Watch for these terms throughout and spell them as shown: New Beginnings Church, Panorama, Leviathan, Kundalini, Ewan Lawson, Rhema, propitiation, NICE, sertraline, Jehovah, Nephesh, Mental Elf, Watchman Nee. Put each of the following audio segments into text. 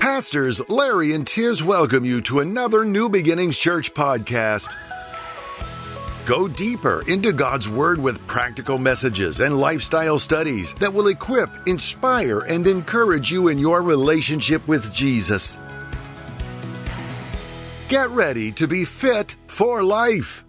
Pastors Larry and Tiz welcome you to another New Beginnings Church podcast. Go deeper into God's Word with practical messages and lifestyle studies that will equip, inspire, and encourage you in your relationship with Jesus. Get ready to be fit for life.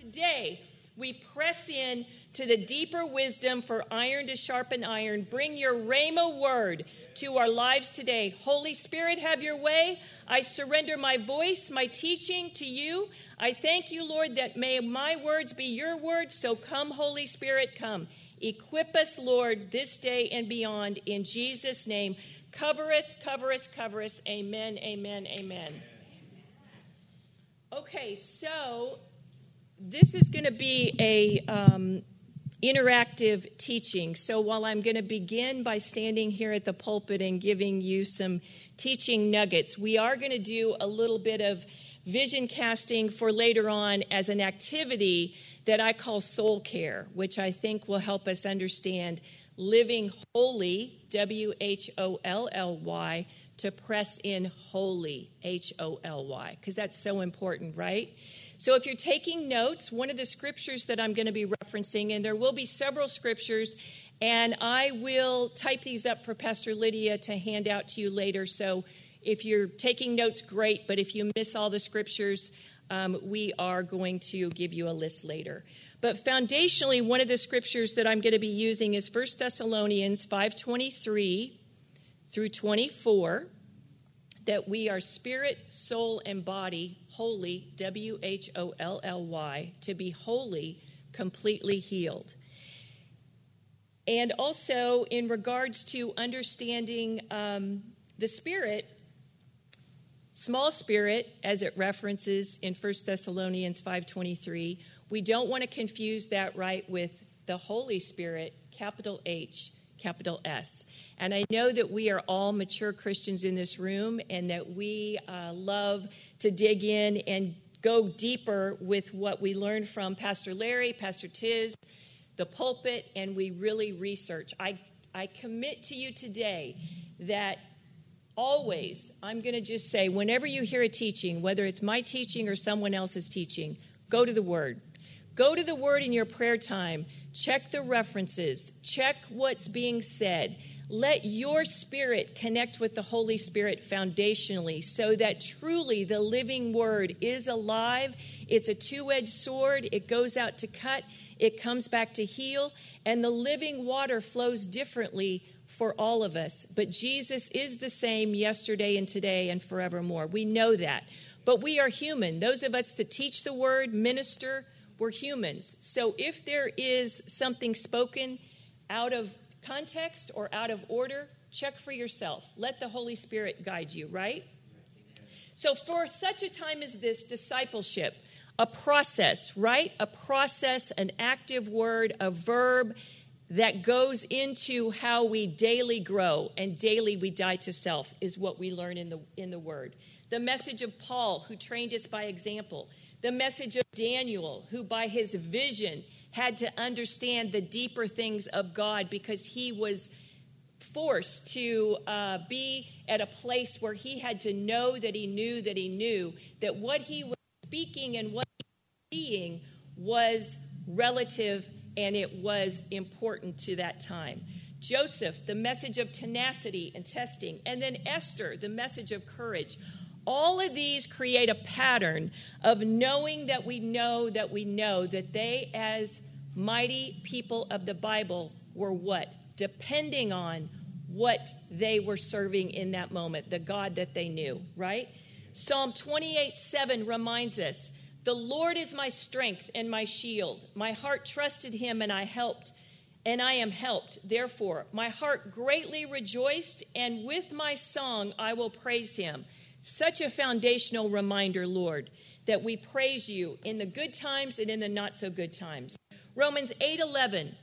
Today, we press in to the deeper wisdom for iron to sharpen iron. Bring your Rhema word to our lives today. Holy Spirit, have your way. I surrender my voice, my teaching to you. I thank you, Lord, that may my words be your words. So come, Holy Spirit, come. Equip us, Lord, this day and beyond. In Jesus' name, cover us, cover us, cover us. Amen, amen, amen. Okay, so this is going to be a interactive teaching. So while I'm going to begin by standing here at the pulpit and giving you some teaching nuggets, we are going to do a little bit of vision casting for later on as an activity that I call soul care, which I think will help us understand living holy, W-H-O-L-L-Y, to press in holy, H-O-L-Y, because that's so important, right? So if you're taking notes, one of the scriptures that I'm going to be referencing, and there will be several scriptures, and I will type these up for Pastor Lydia to hand out to you later. So if you're taking notes, great, but if you miss all the scriptures, we are going to give you a list later. But foundationally, one of the scriptures that I'm going to be using is 1 Thessalonians 5:23 through 24. That we are spirit, soul, and body, holy, W-H-O-L-L-Y, to be wholly, completely healed. And also in regards to understanding the spirit, small spirit, as it references in 1 Thessalonians 5:23, we don't want to confuse that right with the Holy Spirit, capital H, capital S. And I know that we are all mature Christians in this room and that we love to dig in and go deeper with what we learned from Pastor Larry, Pastor Tiz, the pulpit, and we really research. I commit to you today that always, I'm going to just say, whenever you hear a teaching, whether it's my teaching or someone else's teaching, go to the Word. Go to the Word in your prayer time. Check the references. Check what's being said. Let your spirit connect with the Holy Spirit foundationally so that truly the living Word is alive. It's a two-edged sword. It goes out to cut. It comes back to heal. And the living water flows differently for all of us. But Jesus is the same yesterday and today and forevermore. We know that. But we are human. Those of us that teach the Word, minister, we're humans. So if there is something spoken out of context or out of order, check for yourself. Let the Holy Spirit guide you, right? So for such a time as this, discipleship, a process, right? A process, an active word, a verb that goes into how we daily grow and daily we die to self is what we learn in the Word. The message of Paul, who trained us by example. The message of Daniel, who by his vision had to understand the deeper things of God because he was forced to be at a place where he had to know that he knew that he knew that what he was speaking and what he was seeing was relative and it was important to that time. Joseph, the message of tenacity and testing, and then Esther, the message of courage. All of these create a pattern of knowing that we know that we know that they, as mighty people of the Bible, were what? Depending on what they were serving in that moment, the God that they knew, right? Psalm 28:7 reminds us, "The Lord is my strength and my shield. My heart trusted him and I am helped. Therefore, my heart greatly rejoiced, and with my song I will praise him." Such a foundational reminder, Lord, that we praise you in the good times and in the not so good times. Romans 8:11,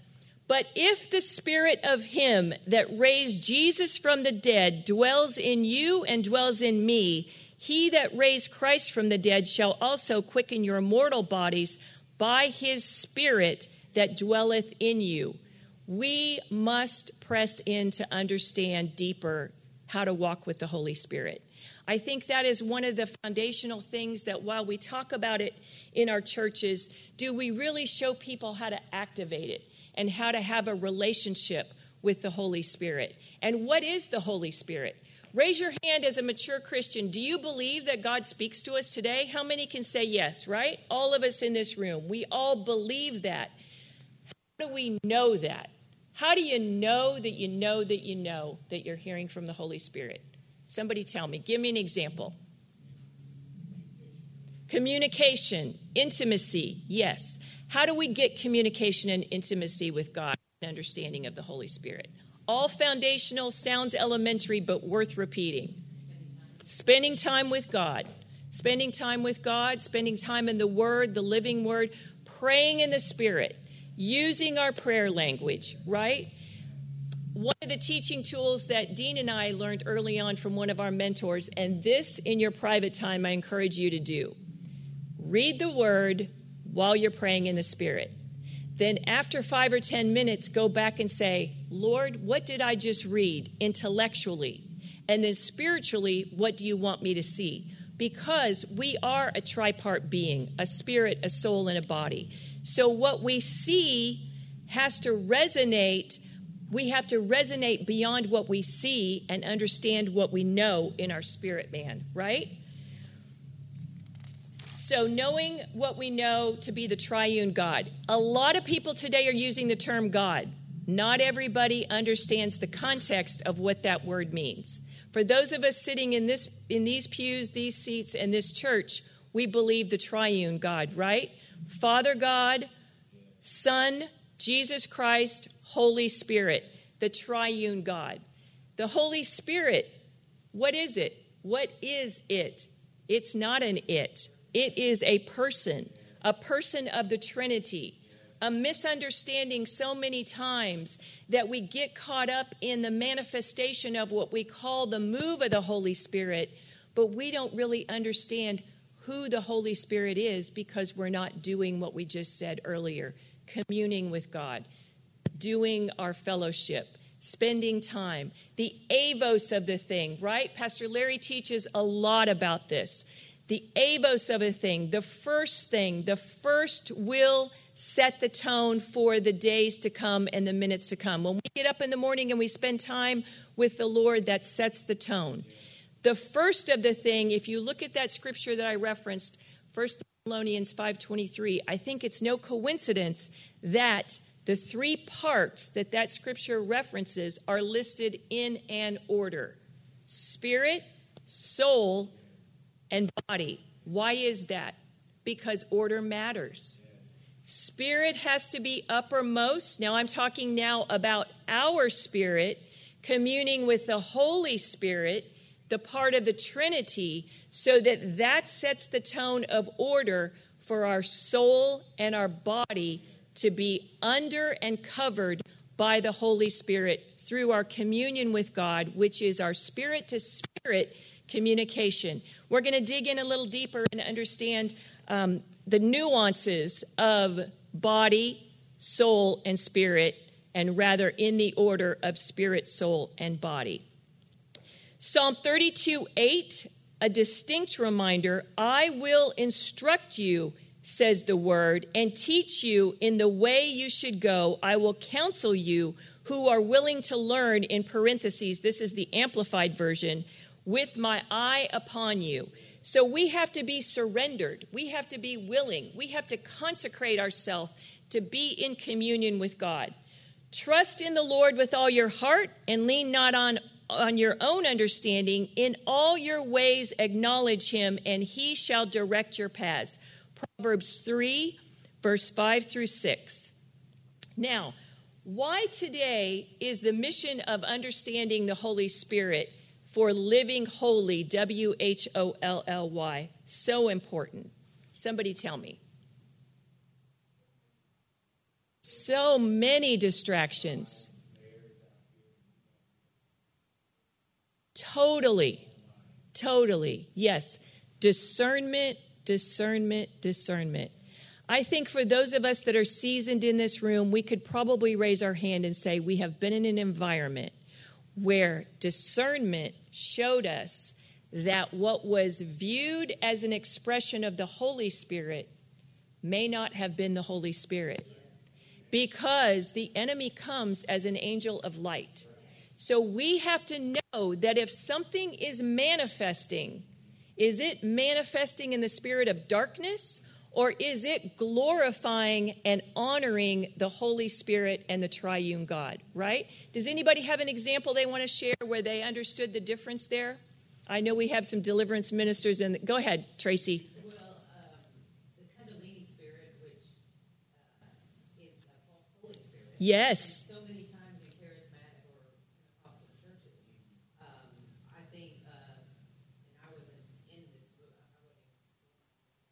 "But if the spirit of him that raised Jesus from the dead dwells in you and dwells in me, he that raised Christ from the dead shall also quicken your mortal bodies by his spirit that dwelleth in you." We must press in to understand deeper how to walk with the Holy Spirit. I think that is one of the foundational things that while we talk about it in our churches, do we really show people how to activate it and how to have a relationship with the Holy Spirit? And what is the Holy Spirit? Raise your hand as a mature Christian. Do you believe that God speaks to us today? How many can say yes, right? All of us in this room, we all believe that. How do we know that? How do you know that you know that you know that you're hearing from the Holy Spirit? Somebody tell me. Give me an example. Communication, intimacy, yes. How do we get communication and intimacy with God and understanding of the Holy Spirit? All foundational, sounds elementary, but worth repeating. Spending time with God. Spending time with God, spending time in the Word, the living Word, praying in the Spirit, using our prayer language, right? One of the teaching tools that Dean and I learned early on from one of our mentors, and this in your private time I encourage you to do. Read the Word while you're praying in the Spirit. Then after 5 or 10 minutes, go back and say, Lord, what did I just read intellectually? And then spiritually, what do you want me to see? Because we are a tripart being, a spirit, a soul, and a body. So what we see has to resonate. We have to resonate beyond what we see and understand what we know in our spirit man, right? So knowing what we know to be the triune God. A lot of people today are using the term God. Not everybody understands the context of what that word means. For those of us sitting in these pews, these seats, and this church, we believe the triune God, right? Father God, Son, Jesus Christ, Holy Spirit, the triune God. The Holy Spirit, what is it? What is it? It's not an it. It is a person of the Trinity. A misunderstanding so many times that we get caught up in the manifestation of what we call the move of the Holy Spirit, but we don't really understand who the Holy Spirit is because we're not doing what we just said earlier. Communing with God, doing our fellowship, spending time, the avos of the thing, right? Pastor Larry teaches a lot about this. The avos of a thing, the first will set the tone for the days to come and the minutes to come. When we get up in the morning and we spend time with the Lord, that sets the tone. The first of the thing, if you look at that scripture that I referenced, 1 Thessalonians 5:23, I think it's no coincidence that the three parts that that scripture references are listed in an order. Spirit, soul, and body. Why is that? Because order matters. Spirit has to be uppermost. Now I'm talking now about our spirit, communing with the Holy Spirit, the part of the Trinity, so that that sets the tone of order for our soul and our body to be under and covered by the Holy Spirit through our communion with God, which is our spirit-to-spirit communication. We're going to dig in a little deeper and understand the nuances of body, soul, and spirit, and rather in the order of spirit, soul, and body. Psalm 32:8, a distinct reminder, I will instruct you, says the word, and teach you in the way you should go. I will counsel you who are willing to learn, in parentheses, this is the amplified version, with my eye upon you. So we have to be surrendered. We have to be willing. We have to consecrate ourselves to be in communion with God. Trust in the Lord with all your heart and lean not on your own understanding. In all your ways acknowledge him, and he shall direct your paths. Proverbs 3, verse 5 through 6. Now, why today is the mission of understanding the Holy Spirit for living holy, W-H-O-L-L-Y, so important? Somebody tell me. So many distractions. Totally. Yes, discernment. I think for those of us that are seasoned in this room, we could probably raise our hand and say we have been in an environment where discernment showed us that what was viewed as an expression of the Holy Spirit may not have been the Holy Spirit, because the enemy comes as an angel of light. So we have to know that if something is manifesting, is it manifesting in the spirit of darkness, or is it glorifying and honoring the Holy Spirit and the triune God, right? Does anybody have an example they want to share where they understood the difference there? I know we have some deliverance ministers in the... Go ahead, Tracy. Well, the Kundalini spirit, which is called Holy Spirit. Yes. And so many times in charismatic or Pentecostal churches, I think, and I wasn't in this movement,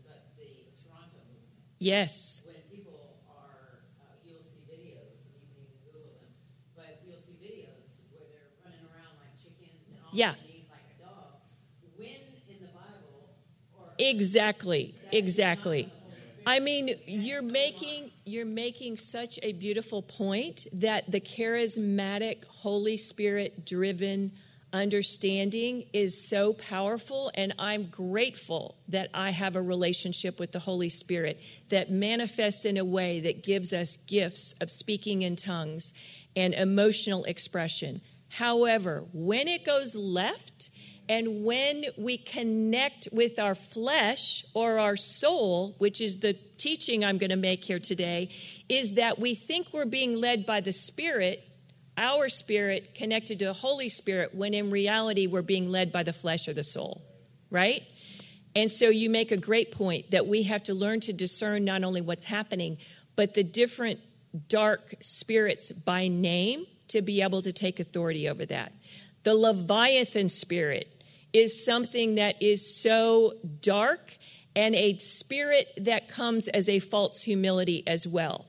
but the Toronto movement. Yes. When people are, you'll see videos, and you can even Google them, but you'll see videos where they're running around like chickens and all that. Yeah. Exactly. I mean, you're making such a beautiful point that the charismatic, Holy Spirit-driven understanding is so powerful, and I'm grateful that I have a relationship with the Holy Spirit that manifests in a way that gives us gifts of speaking in tongues and emotional expression. However, when it goes left... And when we connect with our flesh or our soul, which is the teaching I'm going to make here today, is that we think we're being led by the Spirit, our spirit connected to the Holy Spirit, when in reality we're being led by the flesh or the soul, right? And so you make a great point that we have to learn to discern not only what's happening, but the different dark spirits by name to be able to take authority over that. The Leviathan spirit is something that is so dark, and a spirit that comes as a false humility as well.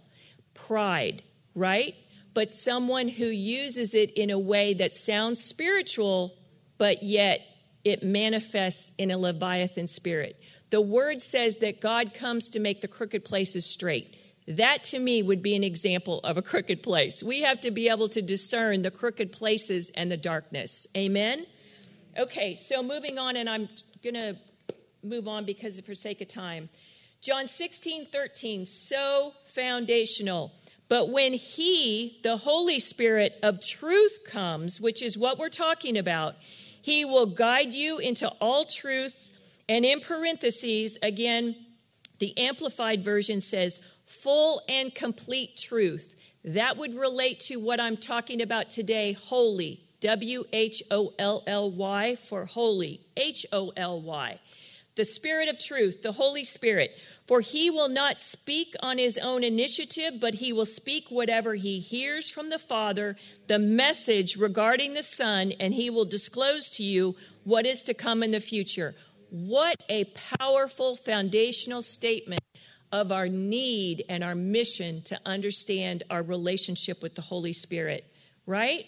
Pride, right? But someone who uses it in a way that sounds spiritual, but yet it manifests in a Leviathan spirit. The word says that God comes to make the crooked places straight. That, to me, would be an example of a crooked place. We have to be able to discern the crooked places and the darkness. Amen? Okay, so moving on, and I'm going to move on because for sake of time. John 16:13, so foundational. But when he, the Holy Spirit of truth, comes, which is what we're talking about, he will guide you into all truth. And in parentheses, again, the Amplified Version says, full and complete truth. That would relate to what I'm talking about today, holy. WHOLLY for holy. HOLY. The Spirit of truth, the Holy Spirit. For he will not speak on his own initiative, but he will speak whatever he hears from the Father, the message regarding the Son, and he will disclose to you what is to come in the future. What a powerful foundational statement of our need and our mission to understand our relationship with the Holy Spirit, right?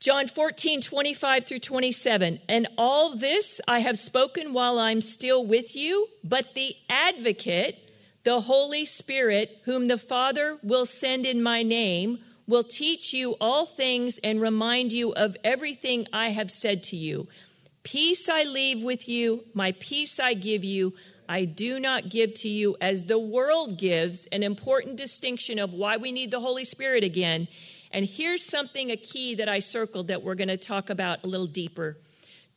John 14:25-27. And all this I have spoken while I'm still with you, but the advocate, the Holy Spirit, whom the Father will send in my name, will teach you all things and remind you of everything I have said to you. Peace I leave with you, my peace I give you. I do not give to you as the world gives, an important distinction of why we need the Holy Spirit again. And here's something, a key that I circled that we're going to talk about a little deeper.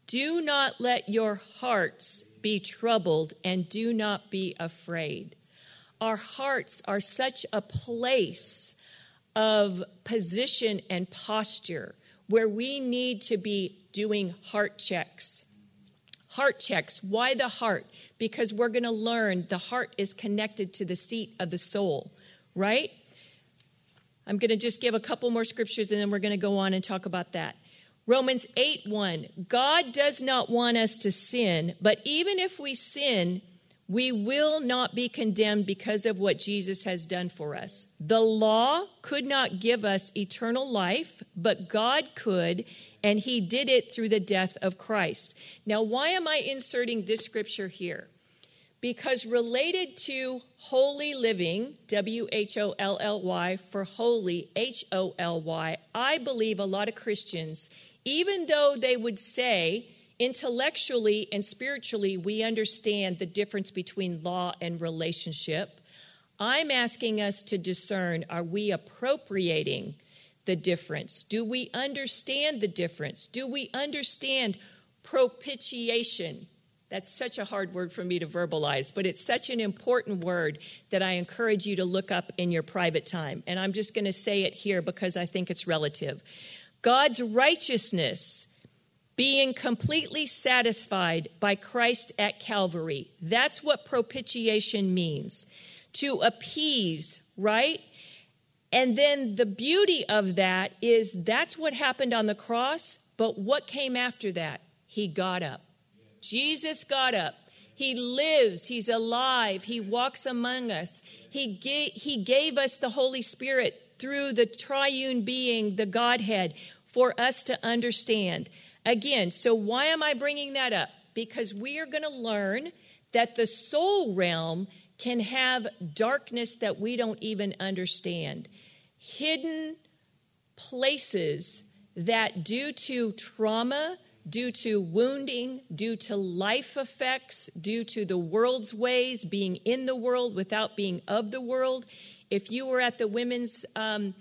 Do not let your hearts be troubled and do not be afraid. Our hearts are such a place of position and posture where we need to be doing heart checks. Heart checks. Why the heart? Because we're going to learn the heart is connected to the seat of the soul, right? I'm going to just give a couple more scriptures, and then we're going to go on and talk about that. Romans 8:1, God does not want us to sin, but even if we sin, we will not be condemned because of what Jesus has done for us. The law could not give us eternal life, but God could, and he did it through the death of Christ. Now, why am I inserting this scripture here? because related to holy living, W-H-O-L-L-Y for holy, H-O-L-Y, I believe a lot of Christians, even though they would say intellectually and spiritually we understand the difference between law and relationship, I'm asking us to discern, are we appropriating the difference? Do we understand the difference? Do we understand propitiation? That's such a hard word for me to verbalize, but it's such an important word that I encourage you to look up in your private time. And I'm just going to say it here because I think it's relative. God's righteousness being completely satisfied by Christ at Calvary. That's what propitiation means, to appease, right? And then the beauty of that is that's what happened on the cross, but what came after that? He got up. Jesus got up. He lives. He's alive. He walks among us. He gave us the Holy Spirit through the triune being, the Godhead, for us to understand. Again, so why am I bringing that up? Because we are going to learn that the soul realm can have darkness that we don't even understand. Hidden places that due to trauma, due to wounding, due to life effects, due to the world's ways, being in the world without being of the world. If you were at the women's NB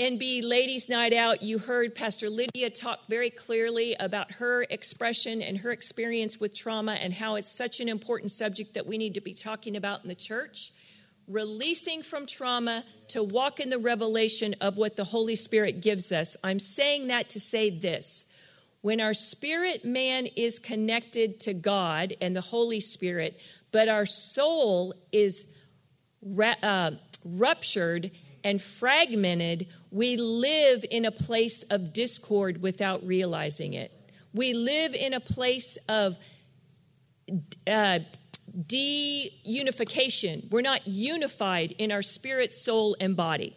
Ladies Night Out, you heard Pastor Lydia talk very clearly about her expression and her experience with trauma and how it's such an important subject that we need to be talking about in the church. Releasing from trauma to walk in the revelation of what the Holy Spirit gives us. I'm saying that to say this. When our spirit man is connected to God and the Holy Spirit, but our soul is ruptured and fragmented, we live in a place of discord without realizing it. We live in a place of deunification. We're not unified in our spirit, soul, and body.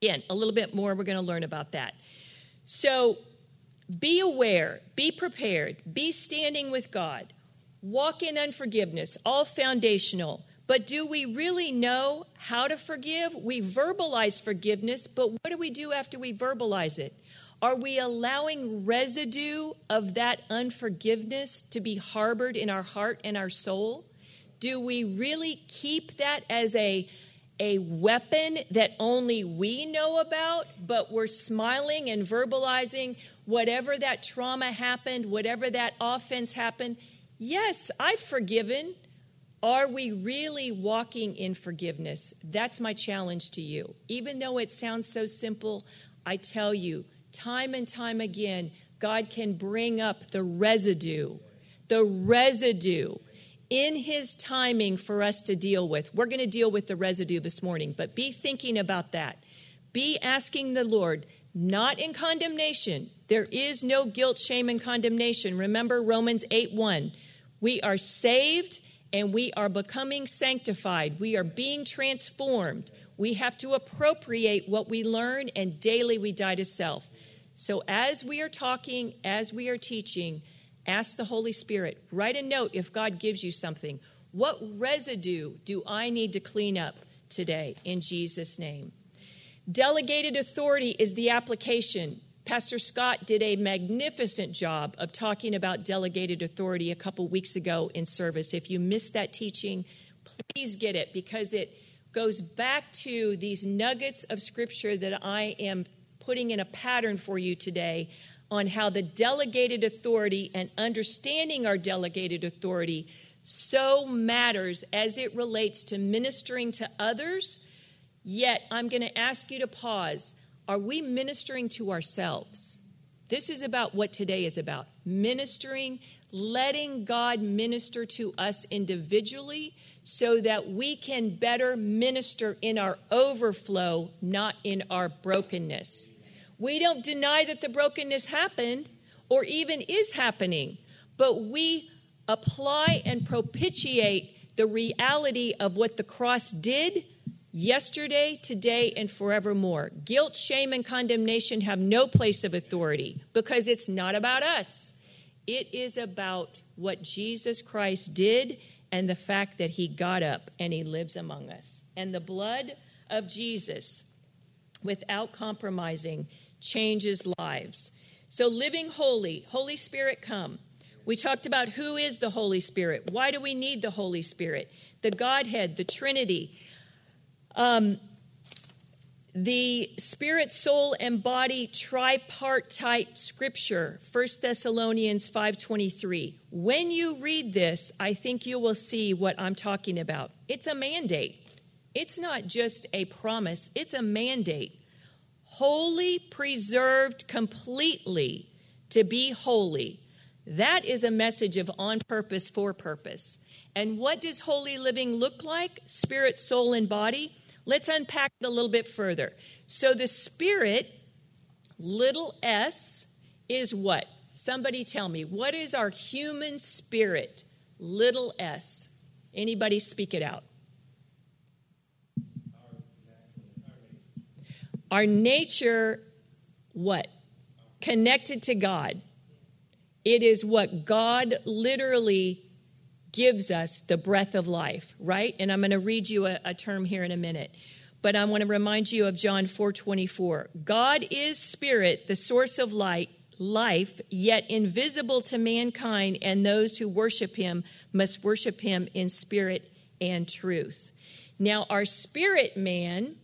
Again, a little bit more, we're going to learn about that. So, be aware, be prepared, be standing with God, walk in unforgiveness, all foundational. But do we really know how to forgive? We verbalize forgiveness, but what do we do after we verbalize it? Are we allowing residue of that unforgiveness to be harbored in our heart and our soul? Do we really keep that as a weapon that only we know about, but we're smiling and verbalizing whatever that trauma happened, whatever that offense happened? Yes, I've forgiven. Are we really walking in forgiveness? That's my challenge to you. Even though it sounds so simple, I tell you, time and time again, God can bring up the residue in his timing for us to deal with. We're going to deal with the residue this morning, but be thinking about that. Be asking the Lord, not in condemnation. There is no guilt, shame, and condemnation. Remember Romans 8:1. We are saved and we are becoming sanctified. We are being transformed. We have to appropriate what we learn, and daily we die to self. So as we are talking, as we are teaching, ask the Holy Spirit. Write a note if God gives you something. What residue do I need to clean up today in Jesus' name? Delegated authority is the application. Pastor Scott did a magnificent job of talking about delegated authority a couple weeks ago in service. If you missed that teaching, please get it, because it goes back to these nuggets of Scripture that I am putting in a pattern for you today on how the delegated authority and understanding our delegated authority so matters as it relates to ministering to others. Yet, I'm going to ask you to pause. Are we ministering to ourselves? This is about what today is about. Ministering, letting God minister to us individually so that we can better minister in our overflow, not in our brokenness. We don't deny that the brokenness happened or even is happening, but we apply and propitiate the reality of what the cross did yesterday, today, and forevermore. Guilt, shame, and condemnation have no place of authority because it's not about us. It is about what Jesus Christ did and the fact that he got up and he lives among us. And the blood of Jesus, without compromising, changes lives. So living holy, Holy Spirit come. We talked about who is the Holy Spirit. Why do we need the Holy Spirit? The Godhead, the Trinity. The spirit, soul, and body tripartite scripture, 1 Thessalonians 5:23. When you read this, I think you will see what I'm talking about. It's a mandate. It's not just a promise. It's a mandate. Holy, preserved completely to be holy. That is a message of on purpose, for purpose. And what does holy living look like? Spirit, soul, and body. Let's unpack it a little bit further. So the spirit, little s, is what? Somebody tell me. What is our human spirit, little s? Anybody speak it out. Our nature, what? Connected to God. It is what God literally gives us, the breath of life, right? And I'm going to read you a term here in a minute. But I want to remind you of John 4:24. God is spirit, the source of light, life, yet invisible to mankind, and those who worship him must worship him in spirit and truth. Now, our spirit man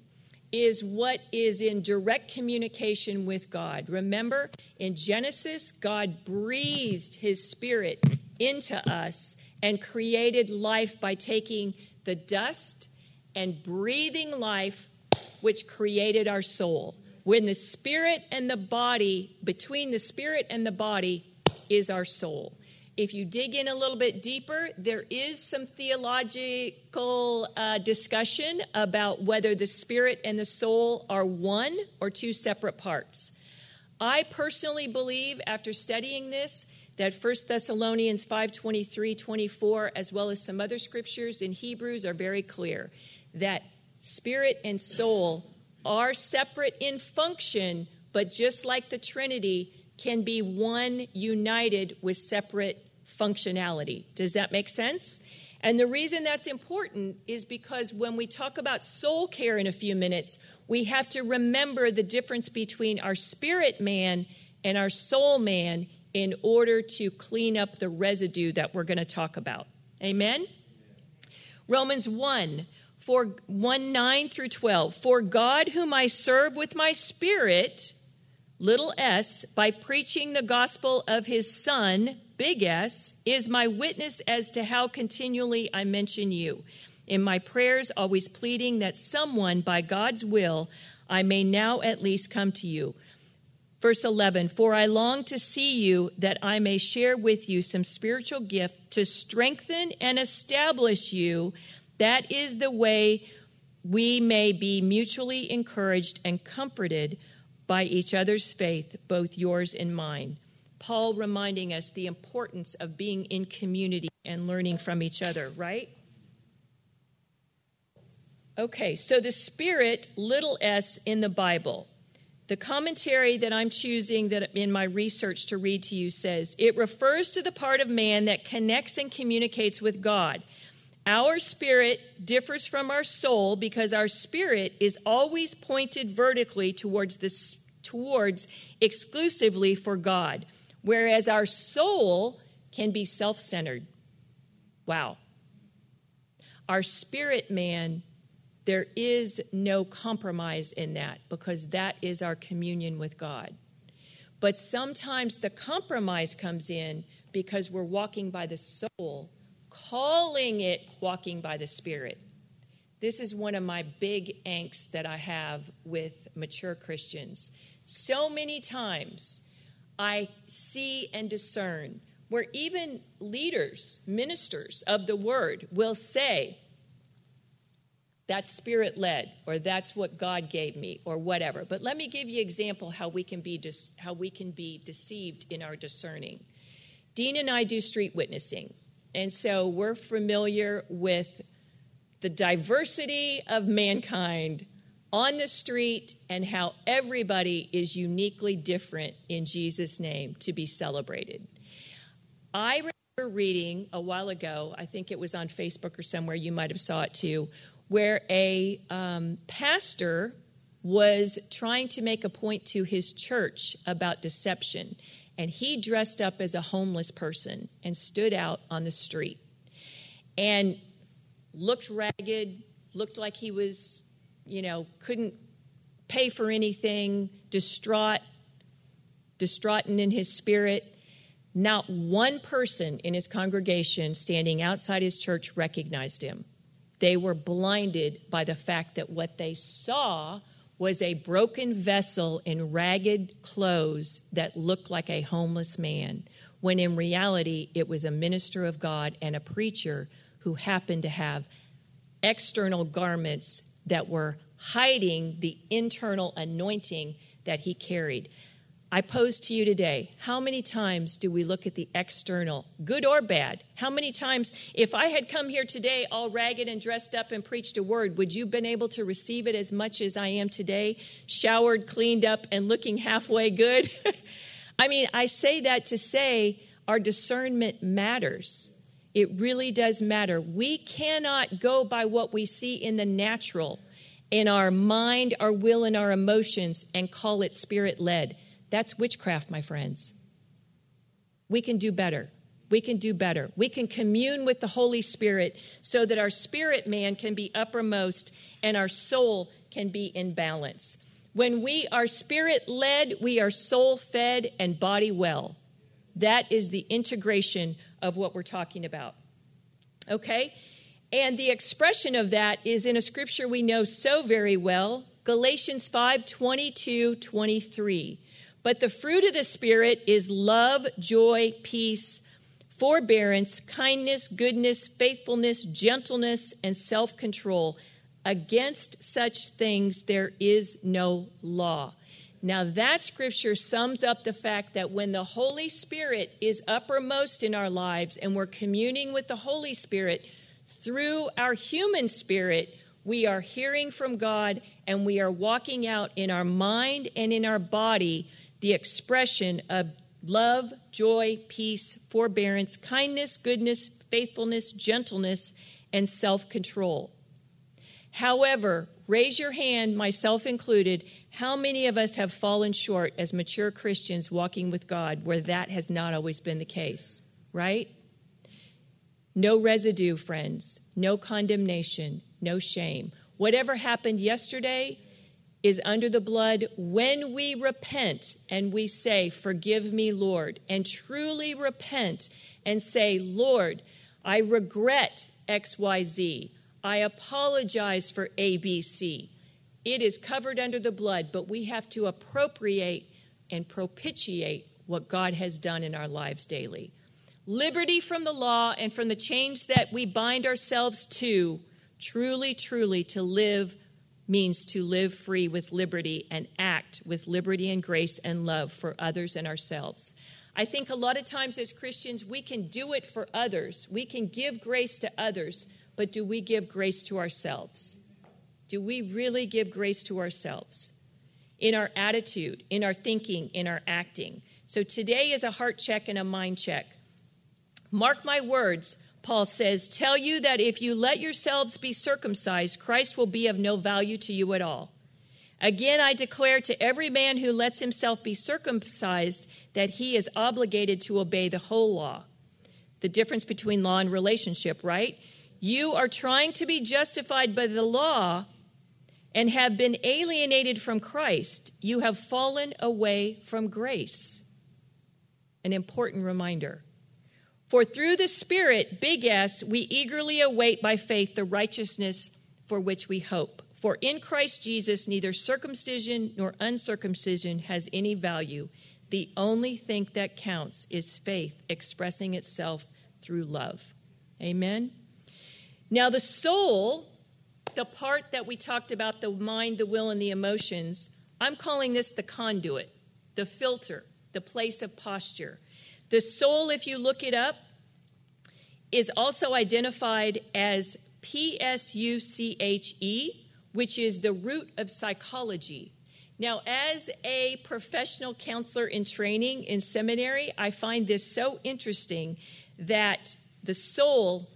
is what is in direct communication with God. Remember, in Genesis, God breathed his spirit into us and created life by taking the dust and breathing life, which created our soul. When the spirit and the body, between the spirit and the body, is our soul. If you dig in a little bit deeper, there is some theological discussion about whether the spirit and the soul are one or two separate parts. I personally believe, after studying this, that 1 Thessalonians 5:23-24, as well as some other scriptures in Hebrews, are very clear that spirit and soul are separate in function, but just like the Trinity, can be one united with separate functionality. Does that make sense? And the reason that's important is because when we talk about soul care in a few minutes, we have to remember the difference between our spirit man and our soul man in order to clean up the residue that we're going to talk about. Amen? Romans 1:9-12. For God, whom I serve with my spirit, little s, by preaching the gospel of his son, big S, is my witness as to how continually I mention you. In my prayers, always pleading that someone, by God's will, I may now at least come to you. Verse 11, for I long to see you, that I may share with you some spiritual gift to strengthen and establish you. That is the way we may be mutually encouraged and comforted by each other's faith, both yours and mine. Paul reminding us the importance of being in community and learning from each other, right? Okay, so the spirit, little s, in the Bible. The commentary that I'm choosing that in my research to read to you says, it refers to the part of man that connects and communicates with God. Our spirit differs from our soul because our spirit is always pointed vertically towards exclusively for God, whereas our soul can be self-centered. Wow. Our spirit man, there is no compromise in that because that is our communion with God. But sometimes the compromise comes in because we're walking by the soul, calling it walking by the Spirit. This is one of my big angsts that I have with mature Christians. So many times I see and discern where even leaders, ministers of the word will say, that's Spirit-led, or that's what God gave me, or whatever. But let me give you an example how we can be deceived in our discerning. Dean and I do street witnessing. And so we're familiar with the diversity of mankind on the street and how everybody is uniquely different in Jesus' name to be celebrated. I were reading a while ago, I think it was on Facebook or somewhere, you might have saw it too, where a pastor was trying to make a point to his church about deception. And he dressed up as a homeless person and stood out on the street and looked ragged, looked like he was, you know, couldn't pay for anything, distraught and in his spirit. Not one person in his congregation standing outside his church recognized him. They were blinded by the fact that what they saw was a broken vessel in ragged clothes that looked like a homeless man, when in reality it was a minister of God and a preacher who happened to have external garments that were hiding the internal anointing that he carried. I pose to you today, how many times do we look at the external, good or bad? How many times, if I had come here today all ragged and dressed up and preached a word, would you have been able to receive it as much as I am today, showered, cleaned up, and looking halfway good? I mean, I say that to say our discernment matters. It really does matter. We cannot go by what we see in the natural, in our mind, our will, and our emotions, and call it spirit-led. That's witchcraft, my friends. We can do better. We can do better. We can commune with the Holy Spirit so that our spirit man can be uppermost and our soul can be in balance. When we are spirit-led, we are soul-fed and body well. That is the integration of what we're talking about. Okay? And the expression of that is in a scripture we know so very well, Galatians 5:22-23. But the fruit of the Spirit is love, joy, peace, forbearance, kindness, goodness, faithfulness, gentleness, and self-control. Against such things there is no law. Now that scripture sums up the fact that when the Holy Spirit is uppermost in our lives and we're communing with the Holy Spirit through our human spirit, we are hearing from God and we are walking out in our mind and in our body the expression of love, joy, peace, forbearance, kindness, goodness, faithfulness, gentleness, and self-control. However, raise your hand, myself included, how many of us have fallen short as mature Christians walking with God where that has not always been the case, right? No residue, friends. No condemnation. No shame. Whatever happened yesterday is under the blood. When we repent and we say, forgive me, Lord, and truly repent and say, Lord, I regret XYZ. I apologize for ABC. It is covered under the blood, but we have to appropriate and propitiate what God has done in our lives daily. Liberty from the law and from the chains that we bind ourselves to. Truly, truly, to live means to live free with liberty and act with liberty and grace and love for others and ourselves. I think a lot of times as Christians, we can do it for others. We can give grace to others, but do we give grace to ourselves? Do we really give grace to ourselves in our attitude, in our thinking, in our acting? So today is a heart check and a mind check. Mark my words. Paul says, tell you that if you let yourselves be circumcised, Christ will be of no value to you at all. Again, I declare to every man who lets himself be circumcised that he is obligated to obey the whole law. The difference between law and relationship, right? You are trying to be justified by the law and have been alienated from Christ. You have fallen away from grace. An important reminder. For through the Spirit, big S, we eagerly await by faith the righteousness for which we hope. For in Christ Jesus, neither circumcision nor uncircumcision has any value. The only thing that counts is faith expressing itself through love. Amen. Now the soul, the part that we talked about, the mind, the will, and the emotions, I'm calling this the conduit, the filter, the place of posture. The soul, if you look it up, is also identified as PSUCCHE, which is the root of psychology. Now, as a professional counselor in training in seminary, I find this so interesting that the soul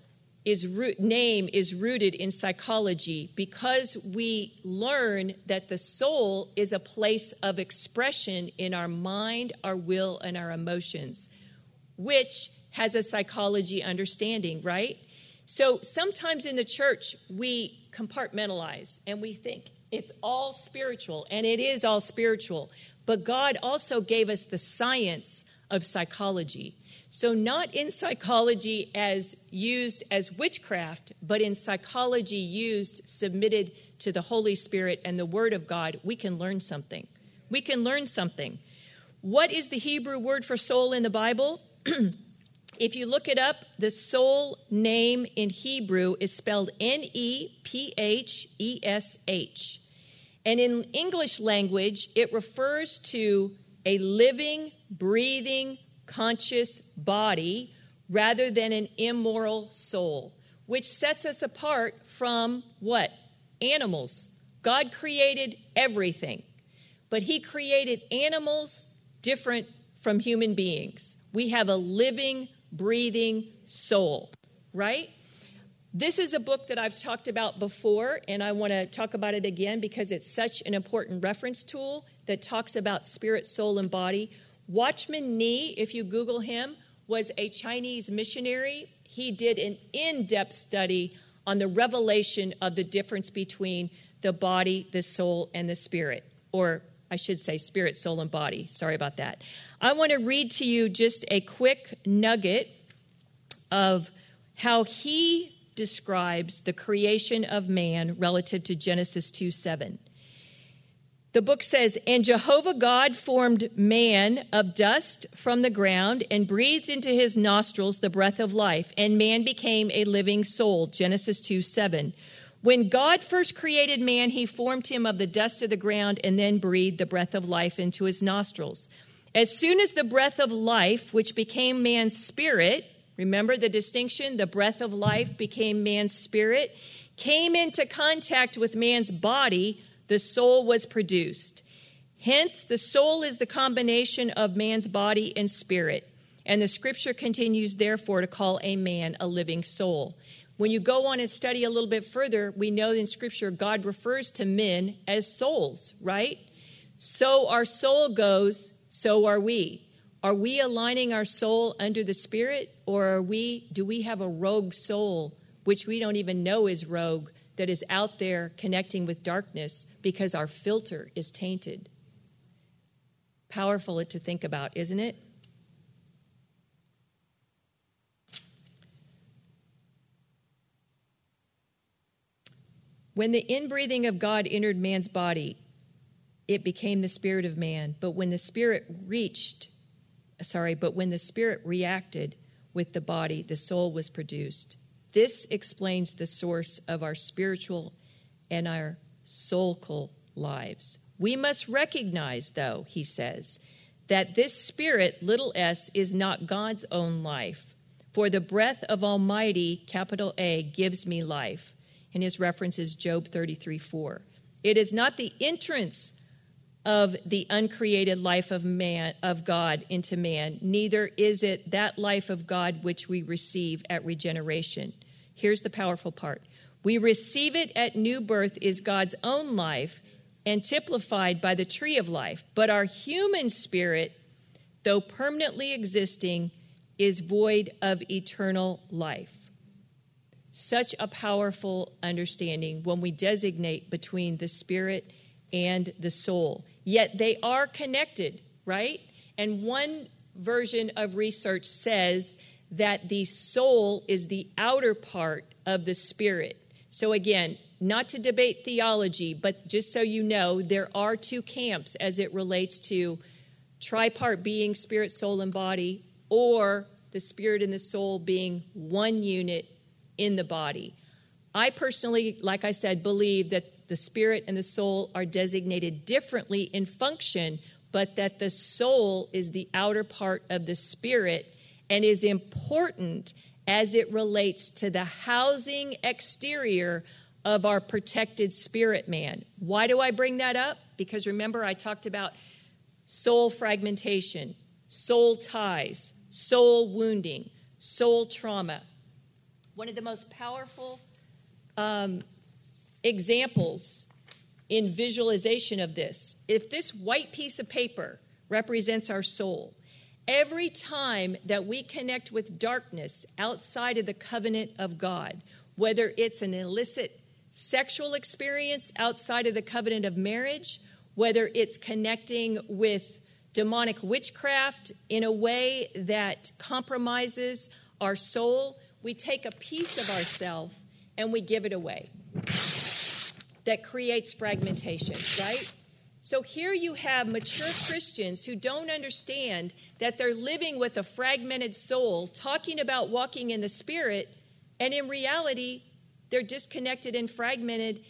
name is rooted in psychology, because we learn that the soul is a place of expression in our mind, our will, and our emotions, which has a psychology understanding, right? So sometimes in the church, we compartmentalize and we think it's all spiritual, and it is all spiritual. But God also gave us the science of psychology. So not in psychology as used as witchcraft, but in psychology used, submitted to the Holy Spirit and the Word of God, we can learn something. We can learn something. What is the Hebrew word for soul in the Bible? If you look it up, the soul name in Hebrew is spelled Nephesh. And in English language, it refers to a living, breathing, conscious body rather than an immoral soul, which sets us apart from what? Animals. God created everything, but he created animals different from human beings. We have a living, breathing soul, right? This is a book that I've talked about before, and I want to talk about it again because it's such an important reference tool that talks about spirit, soul, and body. Watchman Nee, if you Google him, was a Chinese missionary. He did an in-depth study on the revelation of the difference between the body, the soul, and the spirit, or I should say spirit, soul, and body. Sorry about that. I want to read to you just a quick nugget of how he describes the creation of man relative to Genesis 2:7. The book says, "And Jehovah God formed man of dust from the ground and breathed into his nostrils the breath of life, and man became a living soul." Genesis 2:7. When God first created man, he formed him of the dust of the ground and then breathed the breath of life into his nostrils. As soon as the breath of life, which became man's spirit, remember the distinction, the breath of life became man's spirit, came into contact with man's body, the soul was produced. Hence, the soul is the combination of man's body and spirit. And the scripture continues, therefore, to call a man a living soul. When you go on and study a little bit further, we know in scripture, God refers to men as souls, right? So our soul goes, so are we. Are we aligning our soul under the spirit, or do we have a rogue soul, which we don't even know is rogue, that is out there connecting with darkness because our filter is tainted? Powerful to think about, isn't it? When the inbreathing of God entered man's body, it became the spirit of man. But when the spirit reacted with the body, the soul was produced. This explains the source of our spiritual and our soulful lives. We must recognize, though, he says, that this spirit, little s, is not God's own life. For the breath of Almighty, capital A, gives me life. And his reference is Job 33:4. It is not the entrance of the uncreated life of God into man, neither is it that life of God which we receive at regeneration. Here's the powerful part. We receive it at new birth is God's own life, and typified by the tree of life. But our human spirit, though permanently existing, is void of eternal life. Such a powerful understanding when we designate between the spirit and the soul. Yet they are connected, right? And one version of research says that the soul is the outer part of the spirit. So again, not to debate theology, but just so you know, there are two camps as it relates to tripart being spirit, soul, and body, or the spirit and the soul being one unit in the body. I personally, like I said, believe that the spirit and the soul are designated differently in function, but that the soul is the outer part of the spirit and is important as it relates to the housing exterior of our protected spirit man. Why do I bring that up? Because remember, I talked about soul fragmentation, soul ties, soul wounding, soul trauma. One of the most powerful examples in visualization of this. If this white piece of paper represents our soul, every time that we connect with darkness outside of the covenant of God, whether it's an illicit sexual experience outside of the covenant of marriage, whether it's connecting with demonic witchcraft in a way that compromises our soul, we take a piece of ourselves and we give it away. That creates fragmentation, right? So here you have mature Christians who don't understand that they're living with a fragmented soul, talking about walking in the Spirit, and in reality, they're disconnected and fragmented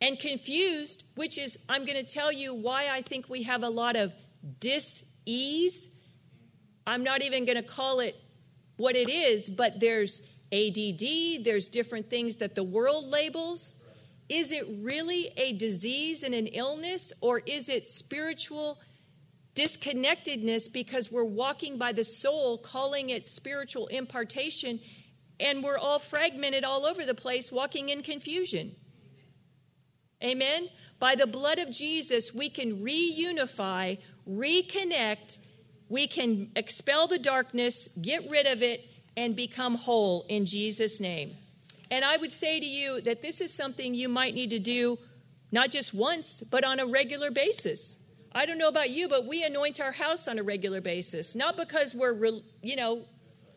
and confused, which is, I'm going to tell you why I think we have a lot of dis-ease. I'm not even going to call it what it is, but there's ADD, there's different things that the world labels. Is it really a disease and an illness, or is it spiritual disconnectedness because we're walking by the soul, calling it spiritual impartation, and we're all fragmented all over the place, walking in confusion? Amen? By the blood of Jesus, we can reunify, reconnect, we can expel the darkness, get rid of it, and become whole in Jesus' name. And I would say to you that this is something you might need to do not just once, but on a regular basis. I don't know about you, but we anoint our house on a regular basis, not because we're,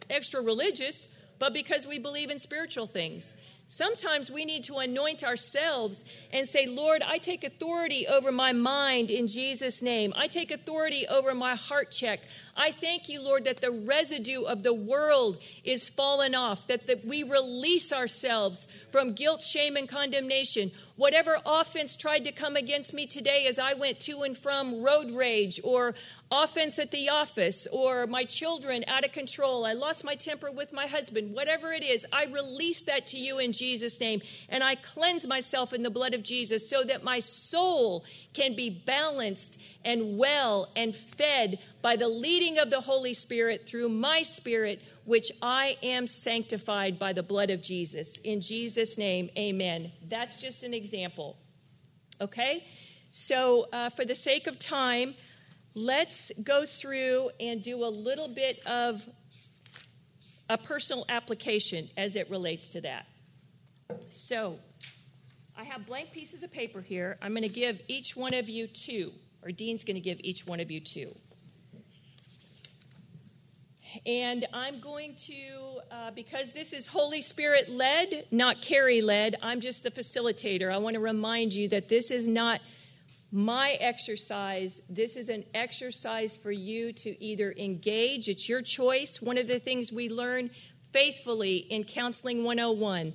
extra religious, but because we believe in spiritual things. Sometimes we need to anoint ourselves and say, Lord, I take authority over my mind in Jesus' name. I take authority over my heart check. I thank you, Lord, that the residue of the world is fallen off, that we release ourselves from guilt, shame, and condemnation. Whatever offense tried to come against me today as I went to and from road rage or offense at the office or my children out of control. I lost my temper with my husband. Whatever it is, I release that to you in Jesus' name. And I cleanse myself in the blood of Jesus so that my soul can be balanced and well and fed by the leading of the Holy Spirit through my spirit, which I am sanctified by the blood of Jesus. In Jesus' name, amen. That's just an example. Okay? So for the sake of time, let's go through and do a little bit of a personal application as it relates to that. So I have blank pieces of paper here. I'm going to give each one of you two, or Dean's going to give each one of you two. And I'm going to, because this is Holy Spirit-led, not Carrie-led, I'm just the facilitator. I want to remind you that this is not my exercise. This is an exercise for you to either engage. It's your choice. One of the things we learn faithfully in Counseling 101,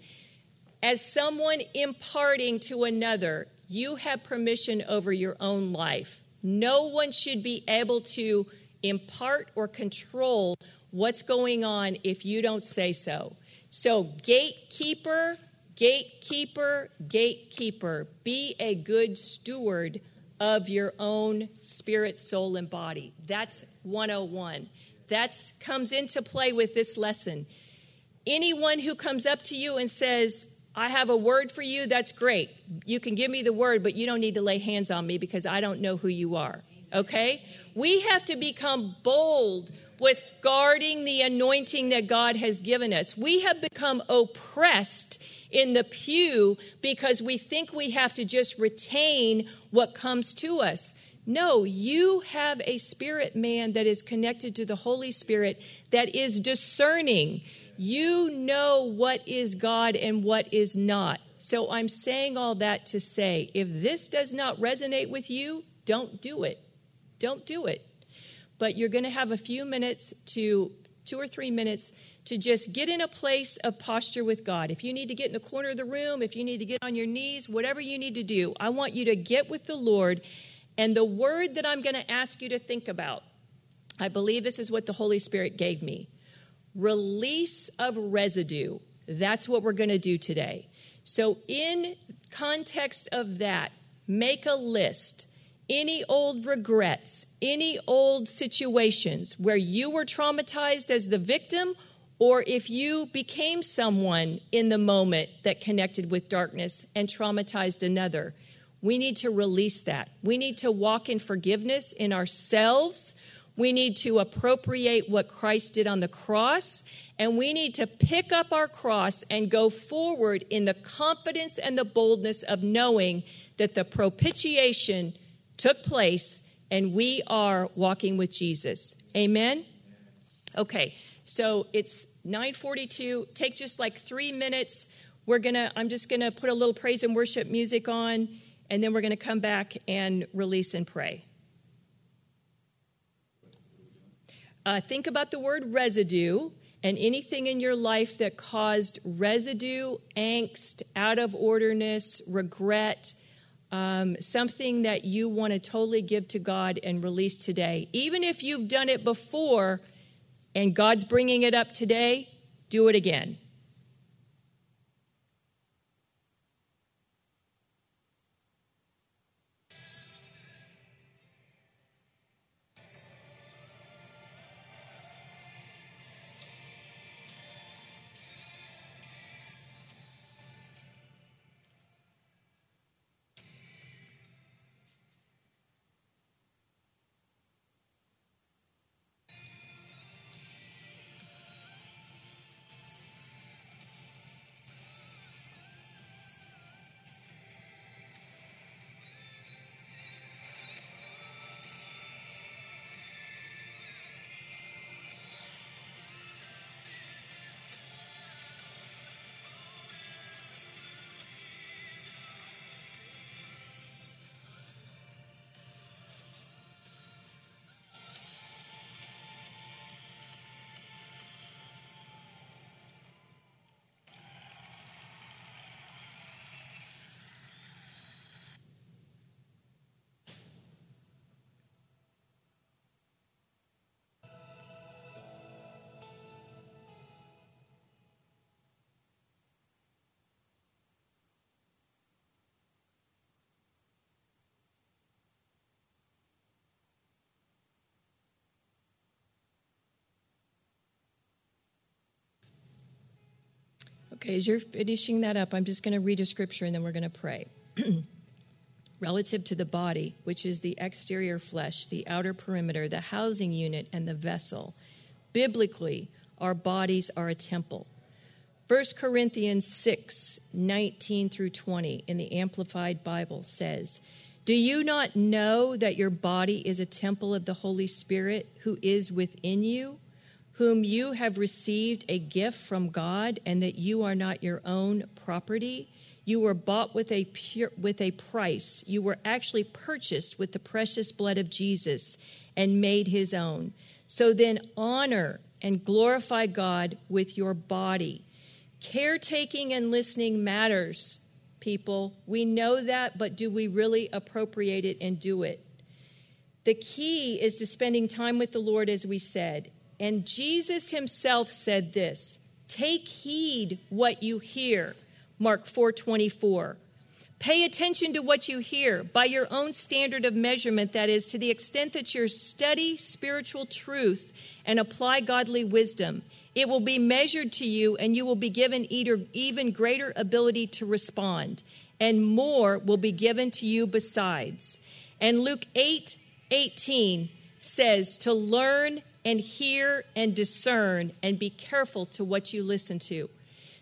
as someone imparting to another, you have permission over your own life. No one should be able to impart or control what's going on if you don't say so. So gatekeeper, gatekeeper, gatekeeper. Be a good steward of your own spirit, soul, and body. That's 101. That comes into play with this lesson. Anyone who comes up to you and says, I have a word for you, that's great. You can give me the word, but you don't need to lay hands on me because I don't know who you are. Okay? We have to become bold with guarding the anointing that God has given us. We have become oppressed in the pew because we think we have to just retain what comes to us. No, you have a spirit man that is connected to the Holy Spirit that is discerning. You know what is God and what is not. So I'm saying all that to say, if this does not resonate with you, don't do it. Don't do it. But you're going to have a few minutes to 2 or 3 minutes to just get in a place of posture with God. If you need to get in the corner of the room, if you need to get on your knees, whatever you need to do, I want you to get with the Lord. And the word that I'm going to ask you to think about, I believe this is what the Holy Spirit gave me. Release of residue. That's what we're going to do today. So in context of that, make a list. Any old regrets, any old situations where you were traumatized as the victim or if you became someone in the moment that connected with darkness and traumatized another, we need to release that. We need to walk in forgiveness in ourselves. We need to appropriate what Christ did on the cross, and we need to pick up our cross and go forward in the confidence and the boldness of knowing that the propitiation took place and we are walking with Jesus. Amen? Okay, so it's 9:42. Take just like 3 minutes. I'm just going to put a little praise and worship music on, and then we're going to come back and release and pray. Think about the word residue and anything in your life that caused residue, angst, out of orderness, regret, something that you want to totally give to God and release today. Even if you've done it before and God's bringing it up today, do it again. Okay, as you're finishing that up, I'm just going to read a scripture and then we're going to pray. Relative to the body, which is the exterior flesh, the outer perimeter, the housing unit, and the vessel, biblically, our bodies are a temple. 1 Corinthians 6:19-20 in the Amplified Bible says, "Do you not know that your body is a temple of the Holy Spirit who is within you, whom you have received a gift from God, and that you are not your own property? You were bought with a price. You were actually purchased with the precious blood of Jesus and made his own. So then honor and glorify God with your body." Caretaking and listening matters, people. We know that, but do we really appropriate it and do it? The key is to spending time with the Lord, as we said. And Jesus himself said this, "Take heed what you hear," Mark 4:24. Pay attention to what you hear by your own standard of measurement, that is, to the extent that you study spiritual truth and apply godly wisdom. It will be measured to you, and you will be given even greater ability to respond, and more will be given to you besides. And Luke 8:18 says to learn and hear and discern and be careful to what you listen to.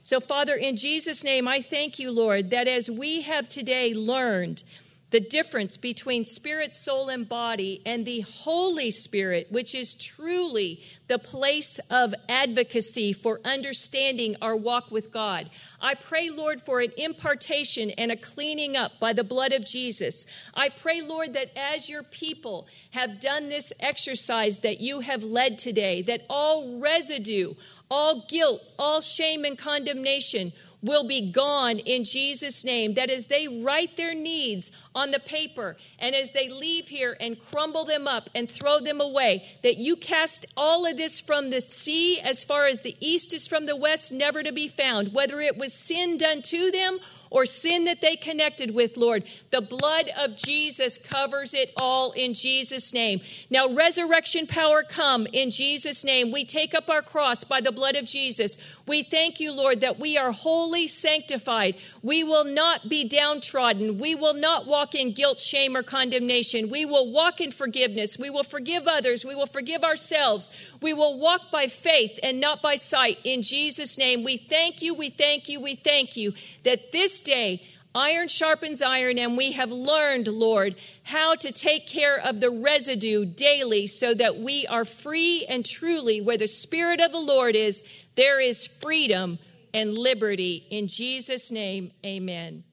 So, Father, in Jesus' name, I thank you, Lord, that as we have today learned the difference between spirit, soul, and body, and the Holy Spirit, which is truly the place of advocacy for understanding our walk with God. I pray, Lord, for an impartation and a cleaning up by the blood of Jesus. I pray, Lord, that as your people have done this exercise that you have led today, that all residue, all guilt, all shame and condemnation will be gone in Jesus' name, that as they write their needs on the paper and as they leave here and crumble them up and throw them away, that you cast all of this from the sea as far as the east is from the west, never to be found, whether it was sin done to them or sin that they connected with, Lord, the blood of Jesus covers it all in Jesus' name. Now, resurrection power come in Jesus' name. We take up our cross by the blood of Jesus. We thank you, Lord, that we are wholly sanctified. We will not be downtrodden. We will not walk in guilt, shame, or condemnation. We will walk in forgiveness. We will forgive others. We will forgive ourselves. We will walk by faith and not by sight. In Jesus' name, we thank you, we thank you, we thank you that this day iron sharpens iron, and we have learned, Lord, how to take care of the residue daily so that we are free and truly where the Spirit of the Lord is, there is freedom and liberty. In Jesus' name, amen.